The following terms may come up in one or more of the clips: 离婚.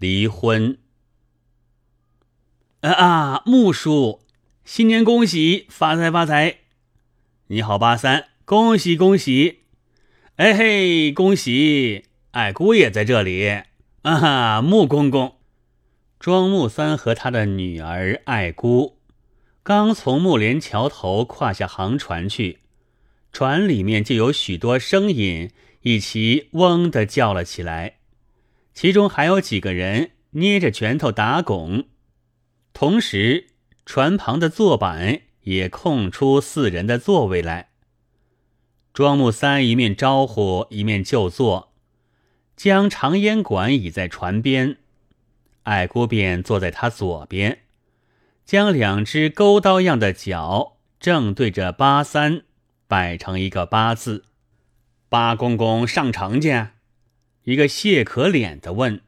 离婚。木叔，新年恭喜，发财发财。你好八三，恭喜恭喜。哎嘿，恭喜，哎，姑爷在这里啊，木公公。庄木三和他的女儿爱姑刚从木莲桥头跨下航船去，船里面就有许多声音一齐嗡地叫了起来，其中还有几个人捏着拳头打拱。同时船旁的坐板也空出四人的座位来。庄木三一面招呼一面就坐，将长烟管倚在船边，矮姑便坐在他左边，将两只钩刀样的脚正对着八三，摆成一个八字。八公公上城去？一个蟹壳脸的问。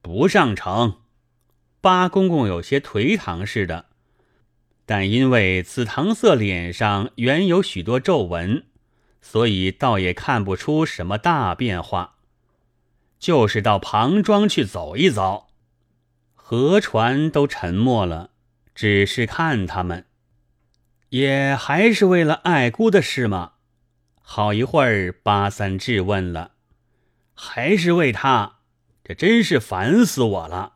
不上城。八公公有些颓唐似的，但因为紫搪色脸上原有许多皱纹，所以倒也看不出什么大变化，就是到庞庄去走一走。河船都沉默了，只是看他们。也还是为了爱姑的事吗？好一会儿八三质问了。还是为他，这真是烦死我了。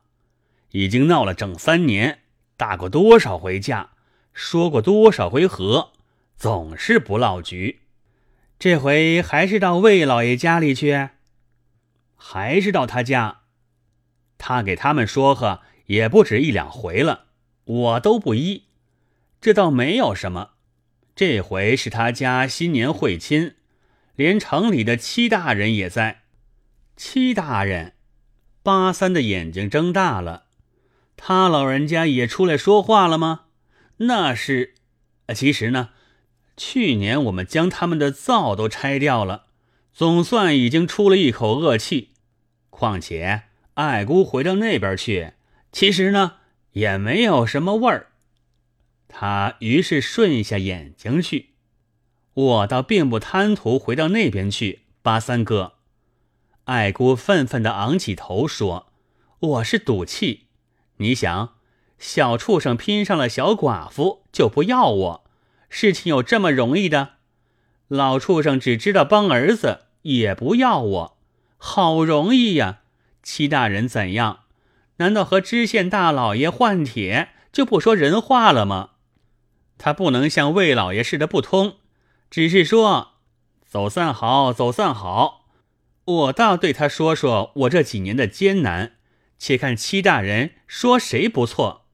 已经闹了整3年，打过多少回架，说过多少回和，总是不落局。这回还是到魏老爷家里去？还是到他家。他给他们说和也不止1、2回了，我都不依。这倒没有什么，这回是他家新年会亲，连城里的戚大人也在。戚大人？八三的眼睛睁大了，他老人家也出来说话了吗？那是。其实呢，去年我们将他们的灶都拆掉了，总算已经出了一口恶气。况且爱姑回到那边去，其实呢也没有什么味儿。他于是顺下眼睛去。我倒并不贪图回到那边去，八三哥。爱姑愤愤地昂起头说，我是赌气。你想，小畜生拼上了小寡妇就不要我，事情有这么容易的？老畜生只知道帮儿子，也不要我，好容易呀。戚大人怎样？难道和知县大老爷换帖就不说人话了吗？他不能像魏老爷似的不通，只是说走散好走散好。我倒对他说说我这几年的艰难，且看戚大人说谁不错。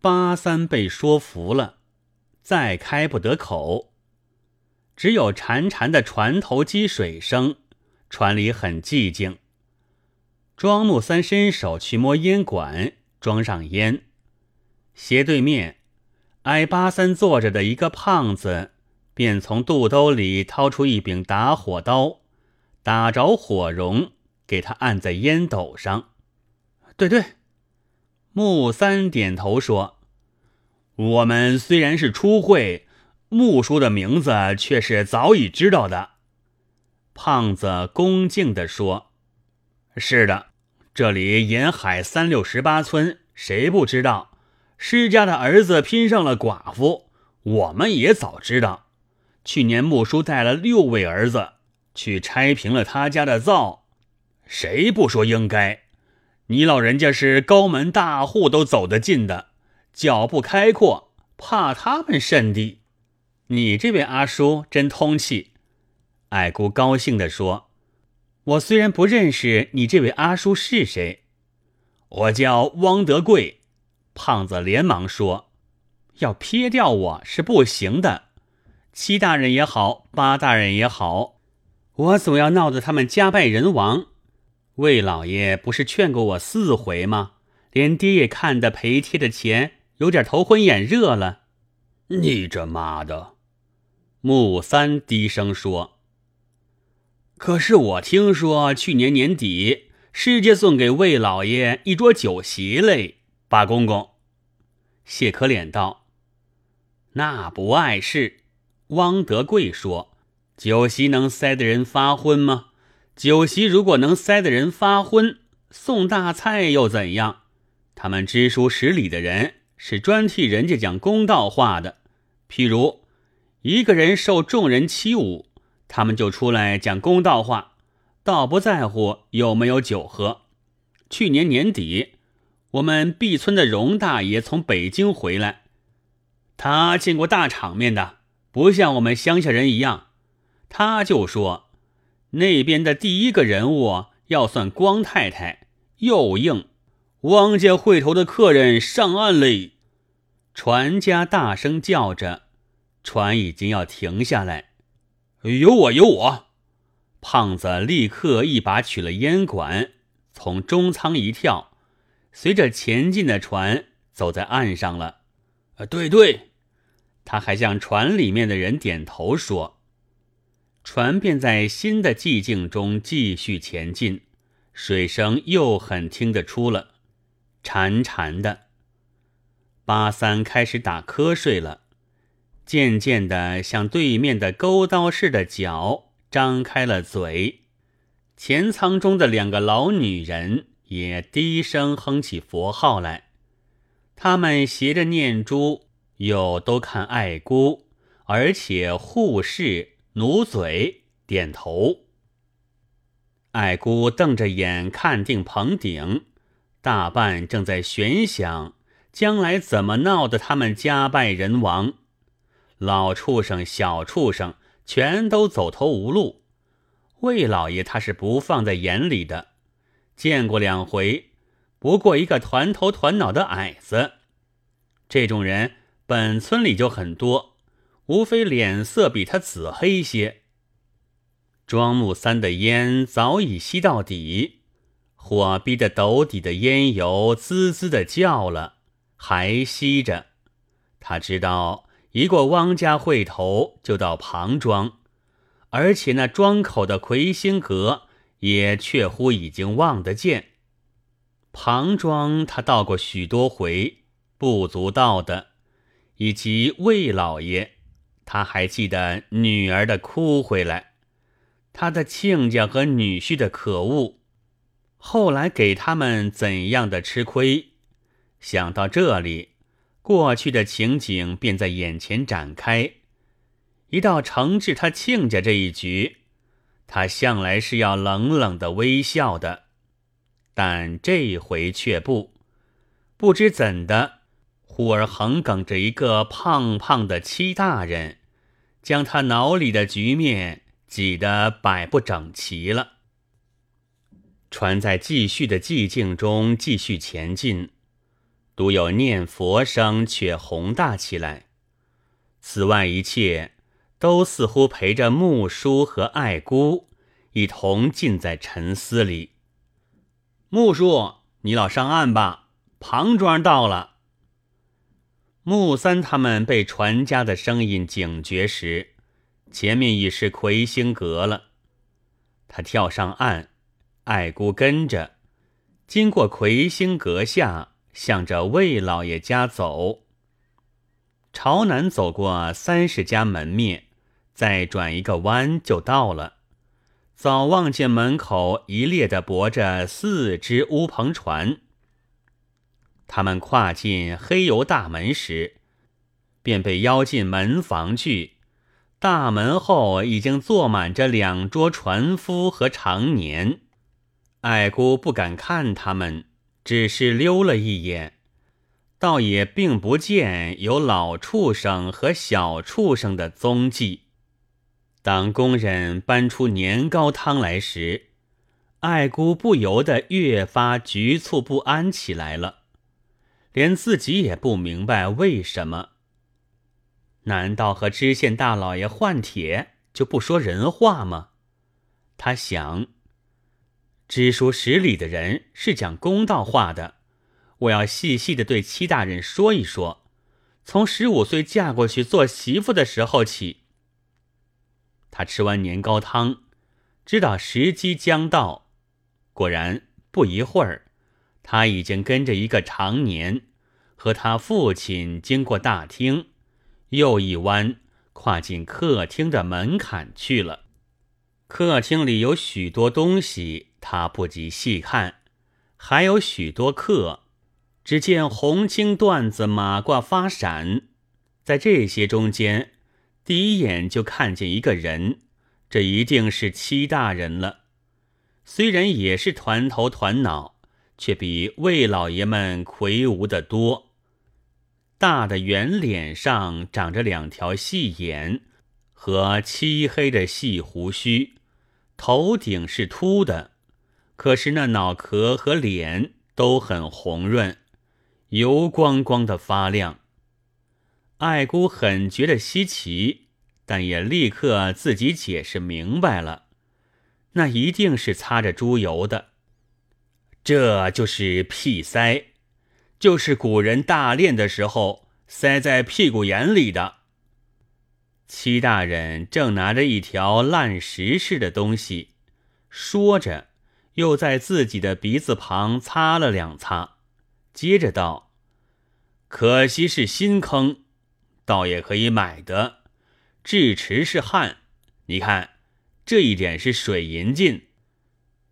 八三被说服了，再开不得口，只有潺潺的船头击水声，船里很寂静。庄木三伸手去摸烟管，装上烟。斜对面挨八三坐着的一个胖子便从肚兜里掏出一柄打火刀，打着火绒给他按在烟斗上。对对，木三点头说，我们虽然是初会，木叔的名字却是早已知道的。胖子恭敬地说，是的，这里沿海368村，谁不知道？施家的儿子拼上了寡妇，我们也早知道。去年木叔带了6位儿子去拆平了他家的灶，谁不说应该？你老人家是高门大户都走得近的，脚步开阔，怕他们甚地。你这位阿叔真通气。矮姑高兴地说，我虽然不认识你这位阿叔是谁。我叫汪德贵。胖子连忙说，要撇掉我是不行的，戚大人也好，八大人也好，我总要闹得他们家败人亡。魏老爷不是劝过我4回吗？连爹也看得赔贴的钱有点头昏眼热了。你这妈的！木三低声说，可是我听说去年年底师姐送给魏老爷一桌酒席嘞。八公公。谢可脸道，那不碍事。汪德贵说，酒席能塞得人发昏吗？酒席如果能塞得人发昏，送大菜又怎样？他们知书识礼的人是专替人家讲公道话的。譬如一个人受众人欺侮，他们就出来讲公道话，倒不在乎有没有酒喝。去年年底，我们毕村的荣大爷从北京回来，他见过大场面的，不像我们乡下人一样。他就说，那边的第一个人物要算光太太，又硬，汪家会头的客人上岸嘞。船家大声叫着，船已经要停下来。有我有我！胖子立刻一把取了烟管，从中舱一跳，随着前进的船走在岸上了。对对，他还向船里面的人点头说。船便在新的寂静中继续前进，水声又很听得出了，潺潺的。八三开始打瞌睡了，渐渐地向对面的钩刀似的脚张开了嘴。前舱中的两个老女人也低声哼起佛号来，他们斜着念珠，又都看爱姑，而且互视努嘴点头。爱姑瞪着眼看定棚顶，大半正在悬想将来怎么闹得他们家败人亡，老畜生小畜生全都走投无路。魏老爷他是不放在眼里的，见过两回，不过一个团头团脑的矮子。这种人本村里就很多，无非脸色比他紫黑些。庄木三的烟早已吸到底，火逼得斗底的烟油滋滋地叫了，还吸着。他知道一过汪家会头就到庞庄，而且那庄口的魁星阁也确乎已经望得见。庞庄他到过许多回，不足道的，以及魏老爷。他还记得女儿的哭回来，他的亲家和女婿的可恶，后来给他们怎样的吃亏。想到这里，过去的情景便在眼前展开。一到惩治他亲家这一局，他向来是要冷冷的微笑的，但这回却不知怎的，忽而横梗着一个胖胖的戚大人，将他脑里的局面挤得摆不整齐了。船在继续的寂静中继续前进，独有念佛声却宏大起来。此外一切都似乎陪着木叔和爱姑一同浸在沉思里。木叔，你老上岸吧，庞庄到了。木三他们被船家的声音警觉时，前面已是魁星阁了。他跳上岸，爱姑跟着，经过魁星阁下，向着魏老爷家走。朝南走过30家门面，再转一个弯就到了。早望见门口一列的泊着4只乌篷船。他们跨进黑油大门时，便被邀进门房去。大门后已经坐满着2桌船夫和长年。爱姑不敢看他们，只是溜了一眼，倒也并不见有老畜生和小畜生的踪迹。当工人搬出年糕汤来时，爱姑不由得越发局促不安起来了。连自己也不明白为什么，难道和知县大老爷换帖就不说人话吗？他想，知书识礼的人是讲公道话的，我要细细地对戚大人说一说，从15岁嫁过去做媳妇的时候起。他吃完年糕汤，知道时机将到，果然不一会儿，他已经跟着一个长年和他父亲经过大厅，又一弯跨进客厅的门槛去了。客厅里有许多东西他不及细看，还有许多客，只见红绫缎子马褂发闪。在这些中间，第一眼就看见一个人，这一定是戚大人了。虽然也是团头团脑，却比魏老爷们魁梧得多。大的圆脸上长着两条细眼和漆黑的细胡须，头顶是秃的，可是那脑壳和脸都很红润，油光光的发亮。爱姑很觉得稀奇，但也立刻自己解释明白了，那一定是擦着猪油的。这就是屁塞，就是古人大练的时候塞在屁股眼里的。戚大人正拿着一条烂石似的东西，说着又在自己的鼻子旁擦了两擦，接着道：可惜是新坑，倒也可以买的，制池是汉，你看这一点是水银镜。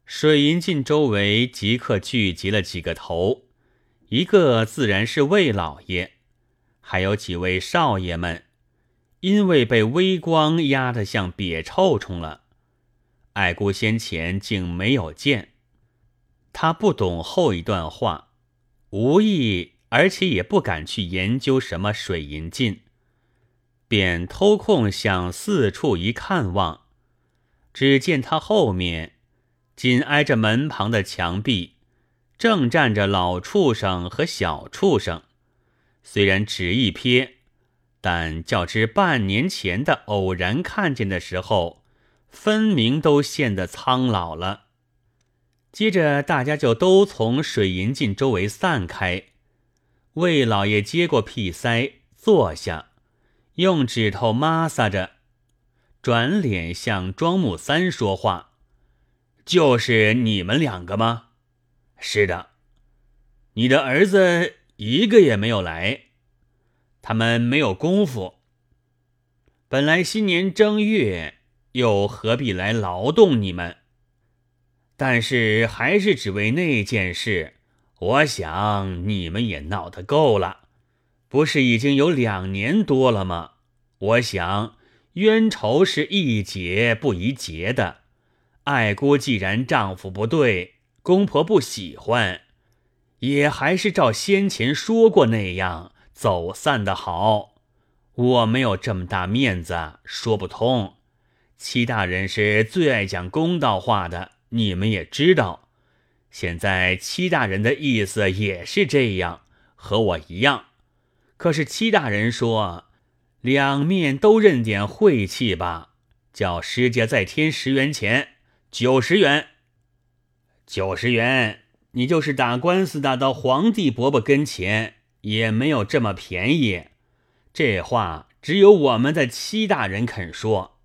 水银镜周围即刻聚集了几个头，一个自然是魏老爷，还有几位少爷们，因为被微光压得像瘪臭虫了。爱姑先前竟没有见，她不懂后一段话，无意而且也不敢去研究什么水银镜，便偷空向四处一看望，只见他后面紧挨着门旁的墙壁，正站着老畜生和小畜生，虽然只一瞥，但较之半年前的偶然看见的时候，分明都显得苍老了。接着大家就都从水银镜周围散开。魏老爷接过屁塞坐下，用指头抹撒着，转脸向庄木三说话：就是你们两个吗？是的。你的儿子一个也没有来，他们没有功夫，本来新年正月又何必来劳动你们，但是还是只为那件事，我想你们也闹得够了，不是已经有2年多了吗？我想冤仇是一结不一结的，爱姑既然丈夫不对，公婆不喜欢，也还是照先前说过那样走散的好。我没有这么大面子，说不通。戚大人是最爱讲公道话的，你们也知道，现在戚大人的意思也是这样，和我一样。可是戚大人说，两面都认点晦气吧，叫师家再添10元钱，90元。90元，你就是打官司打到皇帝伯伯跟前，也没有这么便宜。这话只有我们的戚大人肯说。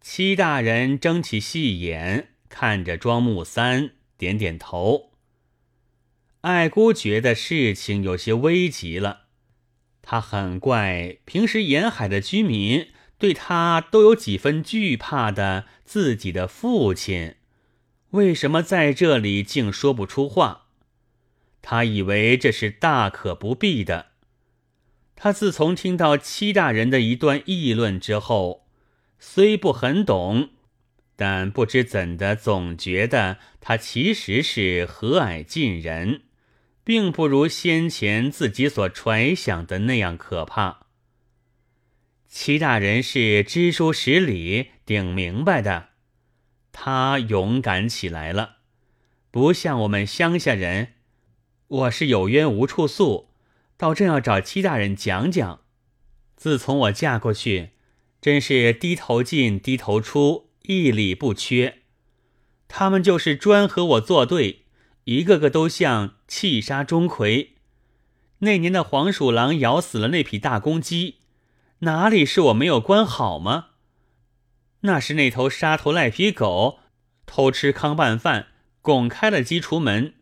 戚大人睁起细眼，看着庄木三，点点头。爱姑觉得事情有些危急了。他很怪，平时沿海的居民对他都有几分惧怕的自己的父亲，为什么在这里竟说不出话？他以为这是大可不必的。他自从听到戚大人的一段议论之后，虽不很懂，但不知怎的总觉得他其实是和蔼近人，并不如先前自己所揣想的那样可怕。戚大人是知书识礼顶明白的，他勇敢起来了，不像我们乡下人，我是有冤无处诉，倒正要找戚大人讲讲。自从我嫁过去，真是低头进低头出，一理不缺，他们就是专和我作对，一个个都像气杀钟馗。那年的黄鼠狼咬死了那匹大公鸡，哪里是我没有关好吗？那是那头杀头赖皮狗偷吃糠拌饭，拱开了鸡雏门，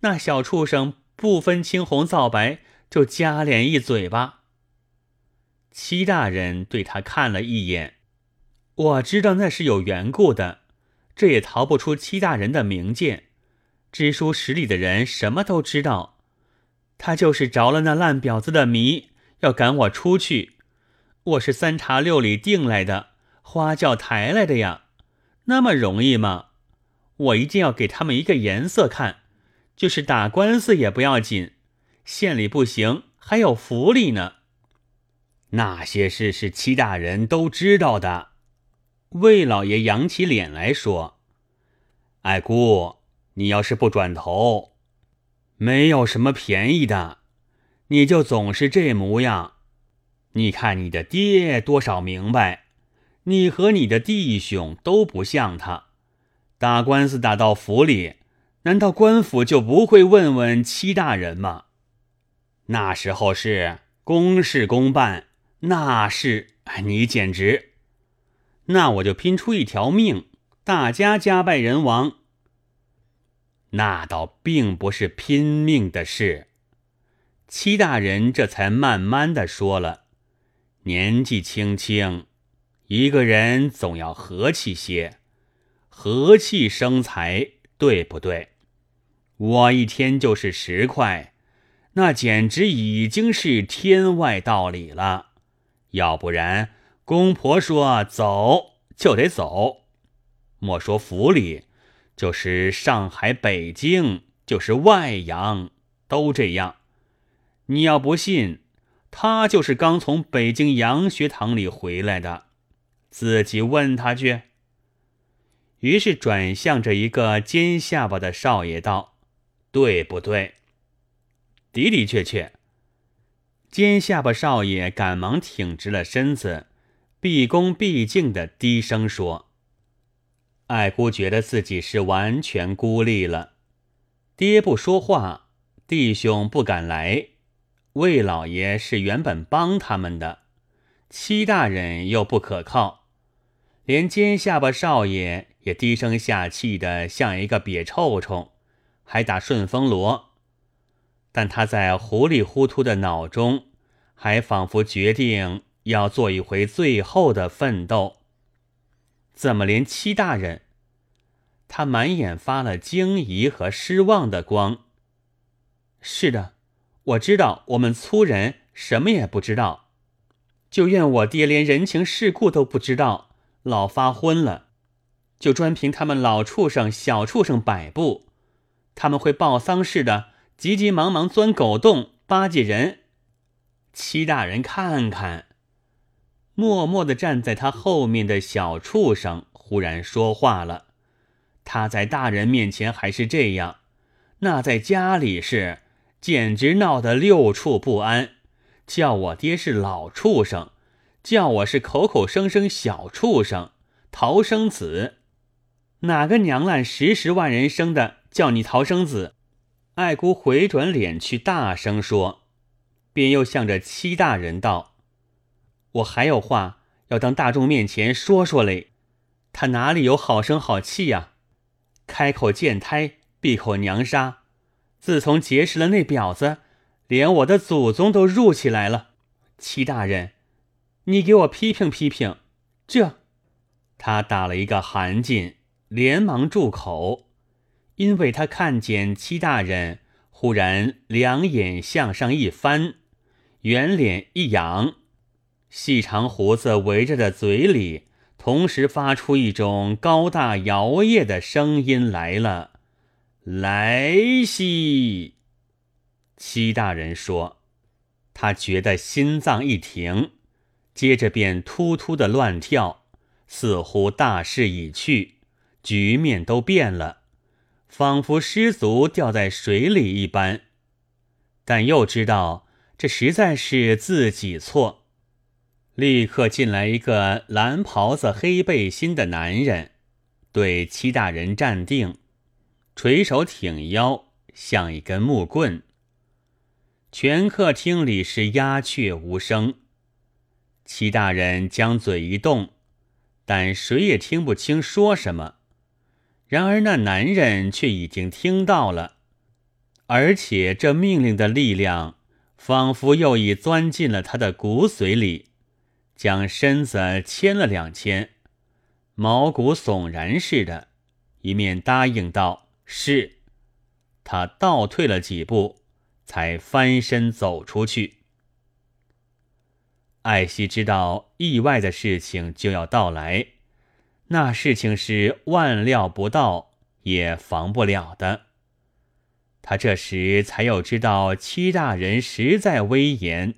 那小畜生不分青红皂白就夹脸一嘴巴。戚大人对他看了一眼，我知道那是有缘故的，这也逃不出戚大人的明鉴。知书识礼的人什么都知道，他就是着了那烂婊子的迷，要赶我出去。我是三查六里定来的，花轿抬来的呀，那么容易吗？我一定要给他们一个颜色看，就是打官司也不要紧，县里不行还有府里呢。那些事是戚大人都知道的。魏老爷扬起脸来说，哎姑，你要是不转头，没有什么便宜的，你就总是这模样。你看你的爹多少明白，你和你的弟兄都不像他，打官司打到府里，难道官府就不会问问戚大人吗？那时候是公事公办，那是你简直，那我就拼出一条命，大家家败人亡。那倒并不是拼命的事。戚大人这才慢慢的说了，年纪轻轻，一个人总要和气些。和气生财，对不对？我一天就是10块，那简直已经是天外道理了。要不然公婆说走就得走，莫说府里，就是上海北京，就是外洋都这样。你要不信，他就是刚从北京洋学堂里回来的，自己问他去。于是转向着一个尖下巴的少爷道，对不对？的的确确。尖下巴少爷赶忙挺直了身子，毕恭毕敬地低声说，爱姑觉得自己是完全孤立了，爹不说话，弟兄不敢来，魏老爷是原本帮他们的，戚大人又不可靠，连尖下巴少爷也低声下气的像一个瘪臭虫，还打顺风锣。但他在糊里糊涂的脑中，还仿佛决定要做一回最后的奋斗。怎么连戚大人？他满眼发了惊疑和失望的光。是的，我知道我们粗人什么也不知道，就怨我爹连人情世故都不知道，老发昏了。就专凭他们老畜生小畜生摆布，他们会抱丧似的急急忙忙钻狗洞巴结人。戚大人看看，默默地站在他后面的小畜生忽然说话了，他在大人面前还是这样，那在家里是简直闹得六处不安，叫我爹是老畜生，叫我是口口声声小畜生逃生子。哪个娘烂10万人生的叫你逃生子？爱姑回转脸去大声说，便又向着戚大人道，我还有话要当大众面前说说嘞。他哪里有好声好气呀，开口贱胎，闭口娘杀，自从结识了那婊子，连我的祖宗都入起来了。戚大人，你给我批评批评这。他打了一个寒噤，连忙住口，因为他看见戚大人忽然两眼向上一翻，圆脸一仰，细长胡子围着的嘴里同时发出一种高大摇曳的声音来了，来兮。戚大人说，他觉得心脏一停，接着便突突的乱跳，似乎大势已去，局面都变了，仿佛失足掉在水里一般。但又知道这实在是自己错。立刻进来一个蓝袍子黑背心的男人，对戚大人站定，垂手挺腰，像一根木棍。全客厅里是鸦雀无声。戚大人将嘴一动，但谁也听不清说什么，然而那男人却已经听到了，而且这命令的力量仿佛又已钻进了他的骨髓里，将身子牵了2牵，毛骨悚然似的一面答应道，是，他倒退了几步，才翻身走出去。艾希知道意外的事情就要到来，那事情是万料不到也防不了的。他这时才有知道戚大人实在威严，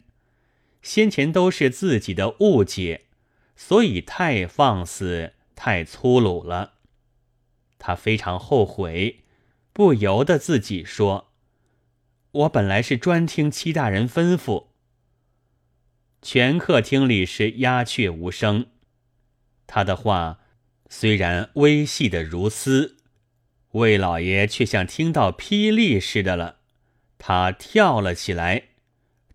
先前都是自己的误解，所以太放肆太粗鲁了。他非常后悔，不由得自己说，我本来是专听戚大人吩咐。全客厅里是鸦雀无声，他的话虽然微细的如丝，魏老爷却像听到霹雳似的了。他跳了起来，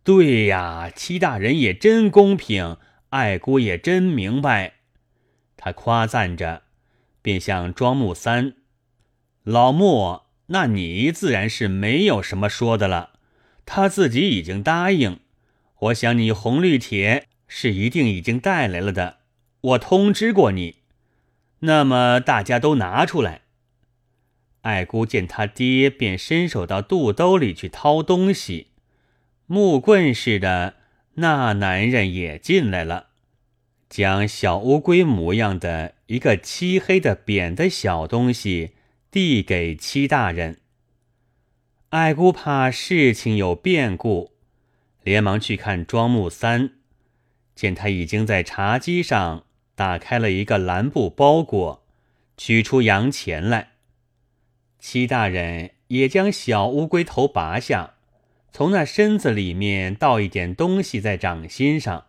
对呀，戚大人也真公平，爱姑也真明白。他夸赞着，便向庄木三，老穆，那你自然是没有什么说的了，他自己已经答应，我想你红绿帖是一定已经带来了的，我通知过你，那么大家都拿出来。爱姑见他爹，便伸手到肚兜里去掏东西，木棍似的那男人也进来了，将小乌龟模样的一个漆黑的扁的小东西递给戚大人。爱姑怕事情有变故，连忙去看庄木三，见他已经在茶几上打开了一个蓝布包裹，取出洋钱来。戚大人也将小乌龟头拔下，从那身子里面倒一点东西在掌心上，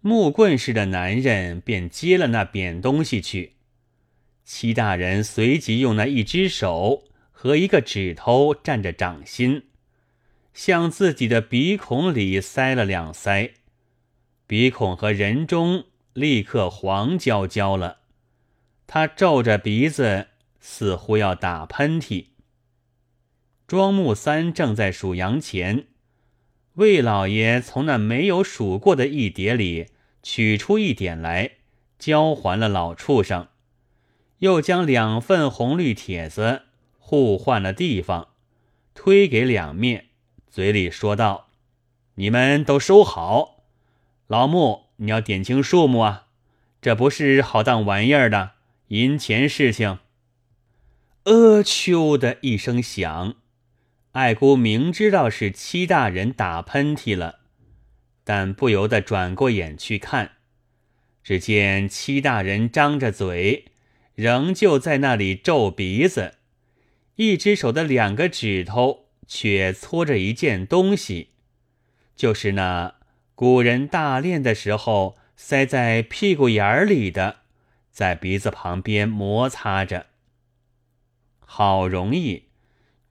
木棍似的男人便接了那扁东西去。戚大人随即用那一只手和一个指头蘸着掌心，向自己的鼻孔里塞了两塞，鼻孔和人中立刻黄焦焦了。他皱着鼻子，似乎要打喷嚏。庄木三正在数洋钱，魏老爷从那没有数过的一叠里取出一点来，交还了老畜生，又将两份红绿帖子互换了地方，推给两面，嘴里说道，你们都收好，老穆你要点清数目啊，这不是好当玩意儿的银钱事情。秋的一声响，爱姑明知道是戚大人打喷嚏了，但不由得转过眼去看，只见戚大人张着嘴，仍旧在那里皱鼻子，一只手的两个指头却搓着一件东西，就是那古人大练的时候塞在屁股眼里的，在鼻子旁边摩擦着。好容易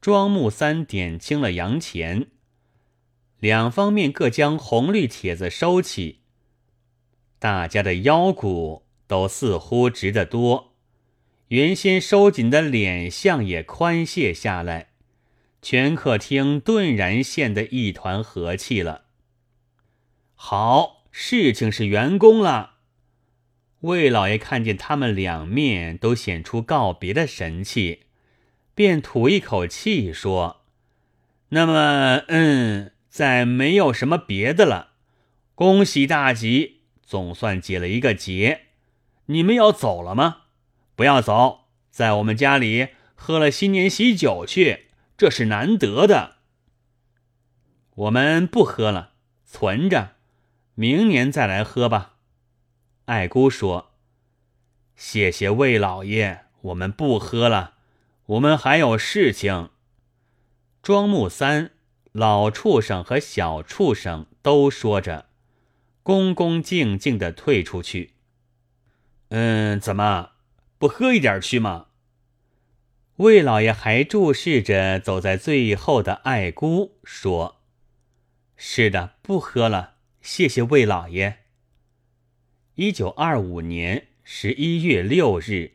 庄木三点清了洋钱，两方面各将红绿帖子收起，大家的腰骨都似乎直得多，原先收紧的脸相也宽懈下来，全客厅顿然现得一团和气了。好，事情是圆功了。魏老爷看见他们两面都显出告别的神气，便吐一口气说，那么再没有什么别的了，恭喜大吉，总算解了一个结。你们要走了吗？不要走，在我们家里喝了新年喜酒去，这是难得的。我们不喝了，存着明年再来喝吧。爱姑说，谢谢魏老爷，我们不喝了，我们还有事情。庄木三、老畜生和小畜生都说着，恭恭敬敬地退出去。怎么不喝一点去吗？魏老爷还注视着走在最后的爱姑说，是的，不喝了，谢谢魏老爷。1925年11月6日，